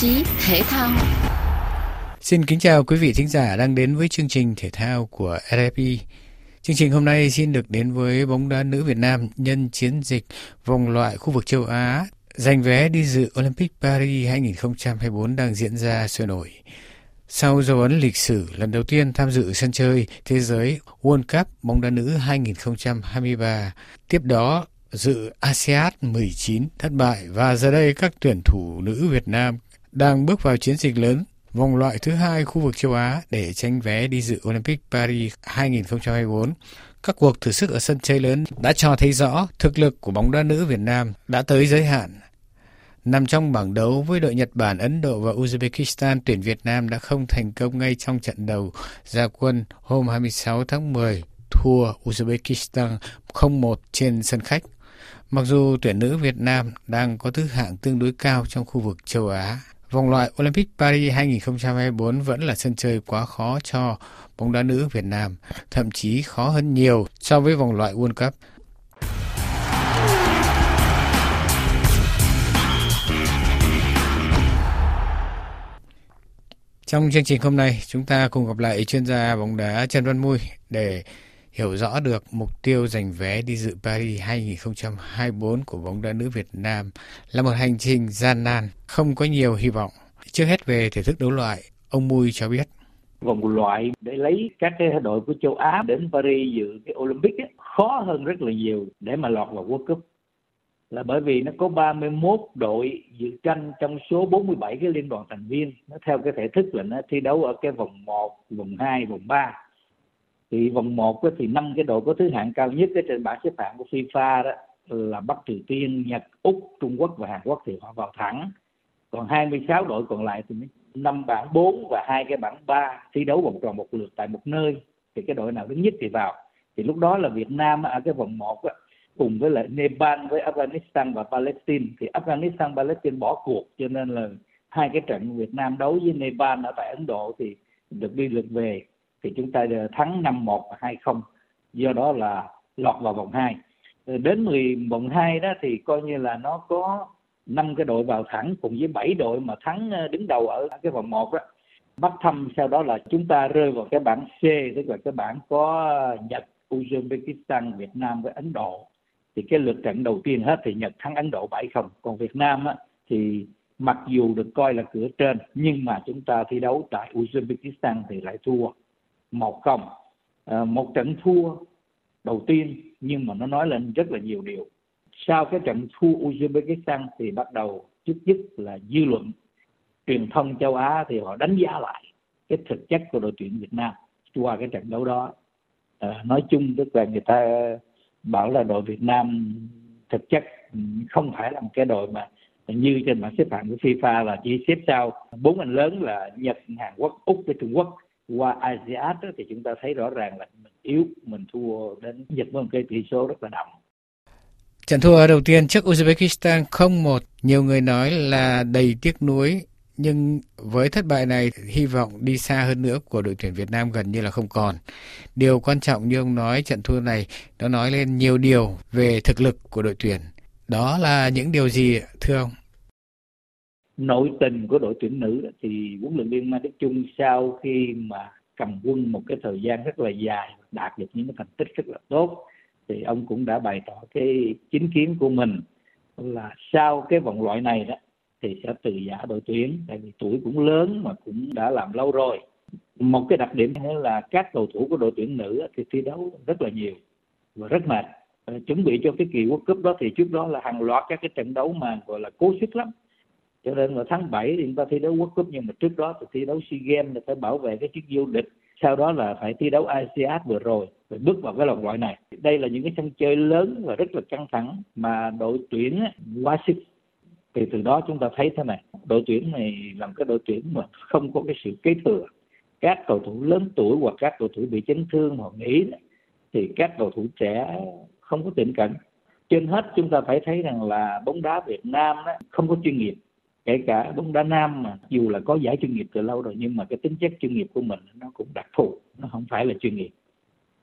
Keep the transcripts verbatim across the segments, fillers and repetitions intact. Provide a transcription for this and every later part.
trí thể thao. Xin kính chào quý vị thính giả đang đến với chương trình thể thao của rờ ép i. Chương trình hôm nay xin được đến với bóng đá nữ Việt Nam nhân chiến dịch vòng loại khu vực châu Á giành vé đi dự Olympic Paris hai không hai bốn đang diễn ra sôi nổi. Sau dấu ấn lịch sử lần đầu tiên tham dự sân chơi thế giới World Cup bóng đá nữ hai không hai ba, tiếp đó dự Asiad mười chín thất bại và giờ đây các tuyển thủ nữ Việt Nam đang bước vào chiến dịch lớn vòng loại thứ hai khu vực châu Á để tranh vé đi dự Olympic Paris hai không hai bốn. Các cuộc thử sức ở sân chơi lớn đã cho thấy rõ thực lực của bóng đá nữ Việt Nam đã tới giới hạn. Nằm trong bảng đấu với đội Nhật Bản, Ấn Độ và Uzbekistan, tuyển Việt Nam đã không thành công ngay trong trận đầu ra quân hôm hai mươi sáu tháng mười, thua Uzbekistan không một trên sân khách. Mặc dù tuyển nữ Việt Nam đang có thứ hạng tương đối cao trong khu vực châu Á, vòng loại Olympic Paris hai không hai bốn vẫn là sân chơi quá khó cho bóng đá nữ Việt Nam, thậm chí khó hơn nhiều so với vòng loại World Cup. Trong chương trình hôm nay, chúng ta cùng gặp lại chuyên gia bóng đá Trần Văn Mui để hiểu rõ được mục tiêu giành vé đi dự Paris hai không hai bốn của bóng đá nữ Việt Nam là một hành trình gian nan, không có nhiều hy vọng. Trước hết về thể thức đấu loại, ông Mui cho biết. Vòng loại để lấy các cái đội của châu Á đến Paris dự cái Olympic ấy, khó hơn rất là nhiều để mà lọt vào World Cup. Là bởi vì nó có ba mươi mốt đội dự tranh trong số bốn mươi bảy cái liên đoàn thành viên. Nó theo cái thể thức là nó thi đấu ở cái vòng một, vòng hai, vòng ba. Thì vòng một thì năm cái đội có thứ hạng cao nhất cái trên bảng xếp hạng của FIFA đó là Bắc Triều Tiên, Nhật, Úc, Trung Quốc và Hàn Quốc thì họ vào thẳng. Còn hai mươi sáu đội còn lại thì năm bảng bốn và hai cái bảng ba thi đấu vòng tròn một lượt tại một nơi. Thì cái đội nào đứng nhất thì vào. Thì lúc đó là Việt Nam ở cái vòng một á, cùng với lại Nepal, với Afghanistan và Palestine. Thì Afghanistan, Palestine bỏ cuộc cho nên là hai cái trận Việt Nam đấu với Nepal ở tại Ấn Độ thì được đi lượt về. Thì chúng ta thắng năm một và hai không, do đó là lọt vào vòng hai. Đến vòng hai đó thì coi như là nó có năm cái đội vào thẳng cùng với bảy đội mà thắng đứng đầu ở cái vòng một đó. Bắt thăm sau đó là chúng ta rơi vào cái bảng C, tức là cái bảng có Nhật, Uzbekistan, Việt Nam với Ấn Độ. Thì cái lượt trận đầu tiên hết thì Nhật thắng Ấn Độ bảy không. Còn Việt Nam á, thì mặc dù được coi là cửa trên nhưng mà chúng ta thi đấu tại Uzbekistan thì lại thua một không. À, một trận thua đầu tiên nhưng mà nó nói lên rất là nhiều điều. Sau cái trận thua Uzbekistan thì bắt đầu trước nhất là dư luận. Truyền thông châu Á thì họ đánh giá lại cái thực chất của đội tuyển Việt Nam qua cái trận đấu đó. À, nói chung tức là người ta bảo là đội Việt Nam thực chất không phải là một cái đội mà như trên bảng xếp hạng của FIFA là chỉ xếp sau bốn anh lớn là Nhật, Hàn Quốc, Úc với Trung Quốc. Qua Asiad thì chúng ta thấy rõ ràng là mình yếu, mình thua đến Nhật với một cái tỷ số rất là đậm. Trận thua đầu tiên trước Uzbekistan không một, nhiều người nói là đầy tiếc nuối, nhưng với thất bại này hy vọng đi xa hơn nữa của đội tuyển Việt Nam gần như là không còn. Điều quan trọng như ông nói, trận thua này nó nói lên nhiều điều về thực lực của đội tuyển. Đó là những điều gì thưa ông? Nội tình của đội tuyển nữ thì huấn luyện viên Mai Đức Chung sau khi mà cầm quân một cái thời gian rất là dài, đạt được những cái thành tích rất là tốt, thì ông cũng đã bày tỏ cái chính kiến của mình là sau cái vòng loại này đó thì sẽ từ giã đội tuyển, tại vì tuổi cũng lớn mà cũng đã làm lâu rồi. Một cái đặc điểm nữa là các cầu thủ của đội tuyển nữ thì thi đấu rất là nhiều và rất mệt. Chuẩn bị cho cái kỳ World Cup đó thì trước đó là hàng loạt các cái trận đấu mà gọi là cố sức lắm. Cho nên vào tháng bảy thì người ta thi đấu World Cup, nhưng mà trước đó thì thi đấu SEA Games là phải bảo vệ cái chức vô địch. Sau đó là phải thi đấu Asiad vừa rồi, phải bước vào cái vòng loại này. Đây là những cái sân chơi lớn và rất là căng thẳng mà đội tuyển quá sức. Thì từ đó chúng ta thấy thế này, đội tuyển này là cái đội tuyển mà không có cái sự kế thừa. Các cầu thủ lớn tuổi hoặc các cầu thủ bị chấn thương hoặc nghỉ thì các cầu thủ trẻ không có tiệm cận. Trên hết chúng ta phải thấy rằng là bóng đá Việt Nam đó, không có chuyên nghiệp. Kể cả bóng đá nam mà dù là có giải chuyên nghiệp từ lâu rồi nhưng mà cái tính chất chuyên nghiệp của mình nó cũng đặc thù, nó không phải là chuyên nghiệp.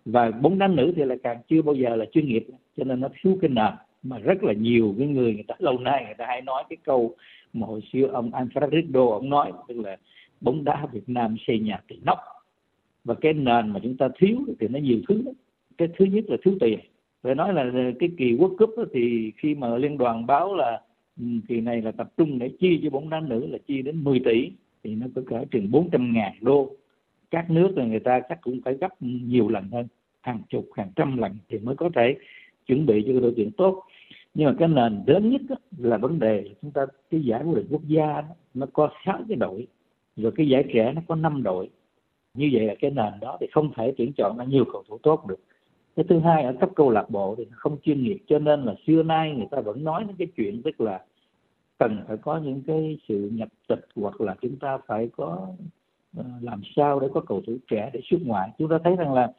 Và bóng đá nữ thì là càng chưa bao giờ là chuyên nghiệp, cho nên nó thiếu cái nền. mà rất là nhiều cái người người ta lâu nay người ta hay nói cái câu mà hồi xưa ông Alfredo ông nói, tức là bóng đá Việt Nam xây nhà từ nóc. Và cái nền mà chúng ta thiếu thì nó nhiều thứ. Cái thứ nhất là thiếu tiền. Phải nói là cái kỳ World Cup thì khi mà liên đoàn báo là kỳ này là tập trung để chi cho bóng đá nữ là chi đến mười tỷ thì nó có cỡ chừng bốn trăm ngàn đô. Các nước là người ta chắc cũng phải gấp nhiều lần hơn, hàng chục, hàng trăm lần thì mới có thể chuẩn bị cho đội tuyển tốt. Nhưng mà cái nền lớn nhất là vấn đề chúng ta cái giải vô địch quốc gia đó, nó có sáu cái đội, rồi cái giải trẻ nó có năm đội. Như vậy là cái nền đó thì không thể tuyển chọn ra nhiều cầu thủ tốt được. Cái thứ hai ở cấp câu lạc bộ thì không chuyên nghiệp, cho nên là xưa nay người ta vẫn nói đến cái chuyện tức là cần phải có những cái sự nhập tịch, hoặc là chúng ta phải có làm sao để có cầu thủ trẻ để xuất ngoại. Chúng ta thấy rằng là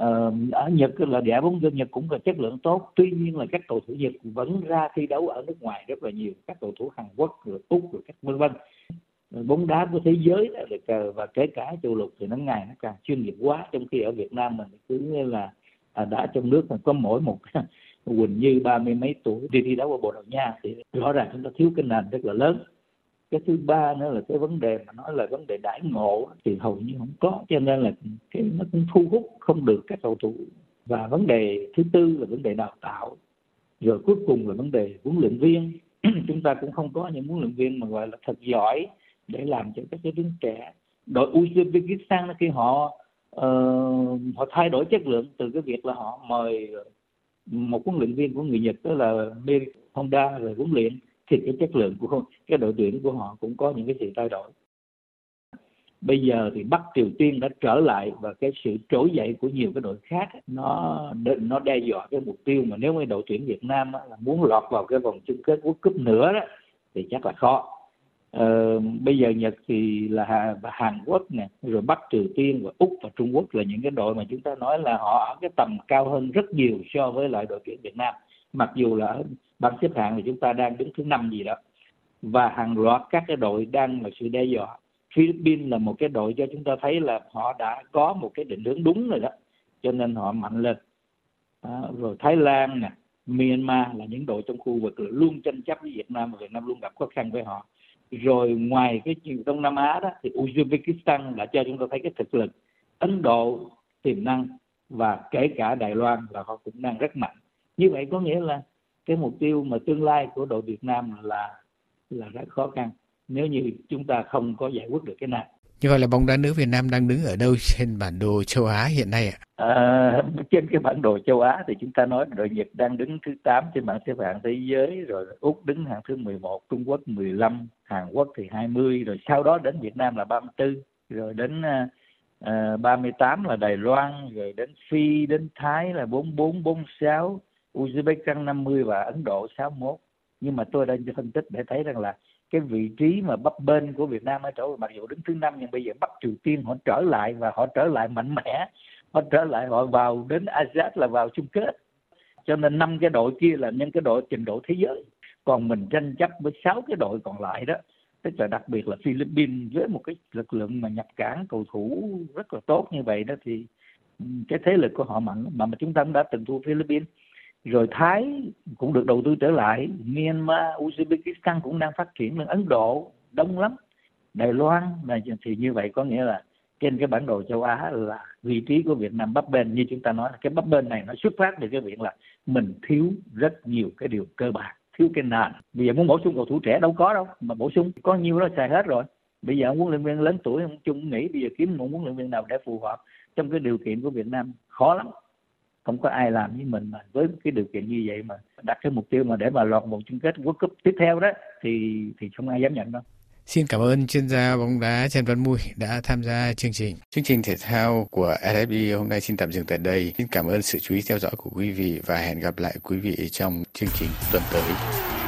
Uh, ở Nhật là giải bóng dân Nhật cũng là chất lượng tốt, tuy nhiên là các cầu thủ Nhật vẫn ra thi đấu ở nước ngoài rất là nhiều, các cầu thủ Hàn Quốc rồi Úc rồi các vân vân. Bóng đá của thế giới đó, và kể cả châu lục thì nó ngày nó càng chuyên nghiệp quá, trong khi ở Việt Nam mình cứ như là à, đã trong nước mình có mỗi một Quỳnh Như ba mươi mấy tuổi đi thi đấu ở Bồ Đào Nha thì rõ ràng chúng ta thiếu cái nền rất là lớn. Cái thứ ba nữa là cái vấn đề mà nói là vấn đề đãi ngộ thì hầu như không có, cho nên là cái nó cũng thu hút không được các cầu thủ. Và vấn đề thứ tư là vấn đề đào tạo, rồi cuối cùng là vấn đề huấn luyện viên. Chúng ta cũng không có những huấn luyện viên mà gọi là thật giỏi để làm cho các cái đứa trẻ. Đội Uzbekistan khi họ uh, họ thay đổi chất lượng từ cái việc là họ mời một huấn luyện viên của người Nhật, đó là Honda, rồi huấn luyện thì cái chất lượng của cái đội tuyển của họ cũng có những cái sự thay đổi. Bây giờ thì Bắc Triều Tiên đã trở lại, và cái sự trỗi dậy của nhiều cái đội khác nó nó đe dọa cái mục tiêu mà nếu như đội tuyển Việt Nam là muốn lọt vào cái vòng chung kết World Cup nữa đó thì chắc là khó. Ờ, bây giờ Nhật thì là Hàn Quốc nè, rồi Bắc Triều Tiên và Úc và Trung Quốc là những cái đội mà chúng ta nói là họ ở cái tầm cao hơn rất nhiều so với lại đội tuyển Việt Nam. Mặc dù là bảng xếp hạng thì chúng ta đang đứng thứ năm gì đó. Và hàng loạt các cái đội đang là sự đe dọa. Philippines là một cái đội cho chúng ta thấy là họ đã có một cái định hướng đúng rồi đó, cho nên họ mạnh lên. À, rồi Thái Lan nè, Myanmar là những đội trong khu vực luôn tranh chấp với Việt Nam, và Việt Nam luôn gặp khó khăn với họ. Rồi ngoài cái chuyện Đông Nam Á đó thì Uzbekistan đã cho chúng ta thấy cái thực lực, Ấn Độ tiềm năng, và kể cả Đài Loan là họ cũng đang rất mạnh. Như vậy có nghĩa là cái mục tiêu mà tương lai của đội Việt Nam là là rất khó khăn nếu như chúng ta không có giải quyết được cái này. Như vậy là bóng đá nữ Việt Nam đang đứng ở đâu trên bản đồ châu Á hiện nay ạ? À, trên cái bản đồ châu Á thì chúng ta nói đội Nhật đang đứng thứ tám trên bảng xếp hạng thế giới, rồi Úc đứng hạng thứ mười một, Trung Quốc mười lăm, Hàn Quốc thì hai mươi, rồi sau đó đến Việt Nam là ba mươi tư, rồi đến uh, ba mươi tám là Đài Loan, rồi đến Phi, đến Thái là bốn mươi bốn, bốn mươi sáu. Uzbekistan năm mươi và Ấn Độ sáu mươi mốt. Nhưng mà tôi đang phân tích để thấy rằng là cái vị trí mà bấp bênh của Việt Nam ở chỗ mặc dù đứng thứ năm, nhưng bây giờ Bắc Triều Tiên họ trở lại, và họ trở lại mạnh mẽ, họ trở lại, họ vào đến Asiad là vào chung kết. Cho nên năm cái đội kia là những cái đội trình độ thế giới, còn mình tranh chấp với sáu cái đội còn lại đó, tức là đặc biệt là Philippines với một cái lực lượng mà nhập cảng cầu thủ rất là tốt như vậy đó, thì cái thế lực của họ mạnh mà mà chúng ta cũng đã từng thua Philippines. Rồi Thái cũng được đầu tư trở lại, Myanmar, Uzbekistan cũng đang phát triển lên, Ấn Độ đông lắm, Đài Loan. Thì như vậy có nghĩa là trên cái bản đồ châu Á là vị trí của Việt Nam bấp bênh. Như chúng ta nói là cái bấp bênh này nó xuất phát từ cái việc là mình thiếu rất nhiều cái điều cơ bản, thiếu cái nền. Bây giờ muốn bổ sung cầu thủ trẻ đâu có đâu, mà bổ sung có nhiêu đó xài hết rồi. Bây giờ huấn luyện viên lớn tuổi ông Chung nghĩ bây giờ kiếm một huấn luyện viên nào để phù hợp trong cái điều kiện của Việt Nam khó lắm. Không có ai làm với mình mà với cái điều kiện như vậy mà đặt cái mục tiêu mà để mà lọt vòng chung kết World Cup tiếp theo đó thì thì không ai dám nhận đâu. Xin cảm ơn chuyên gia bóng đá Trần Văn Mui đã tham gia chương trình. Chương trình thể thao của rờ ép i hôm nay xin tạm dừng tại đây. Xin cảm ơn sự chú ý theo dõi của quý vị và hẹn gặp lại quý vị trong chương trình tuần tới.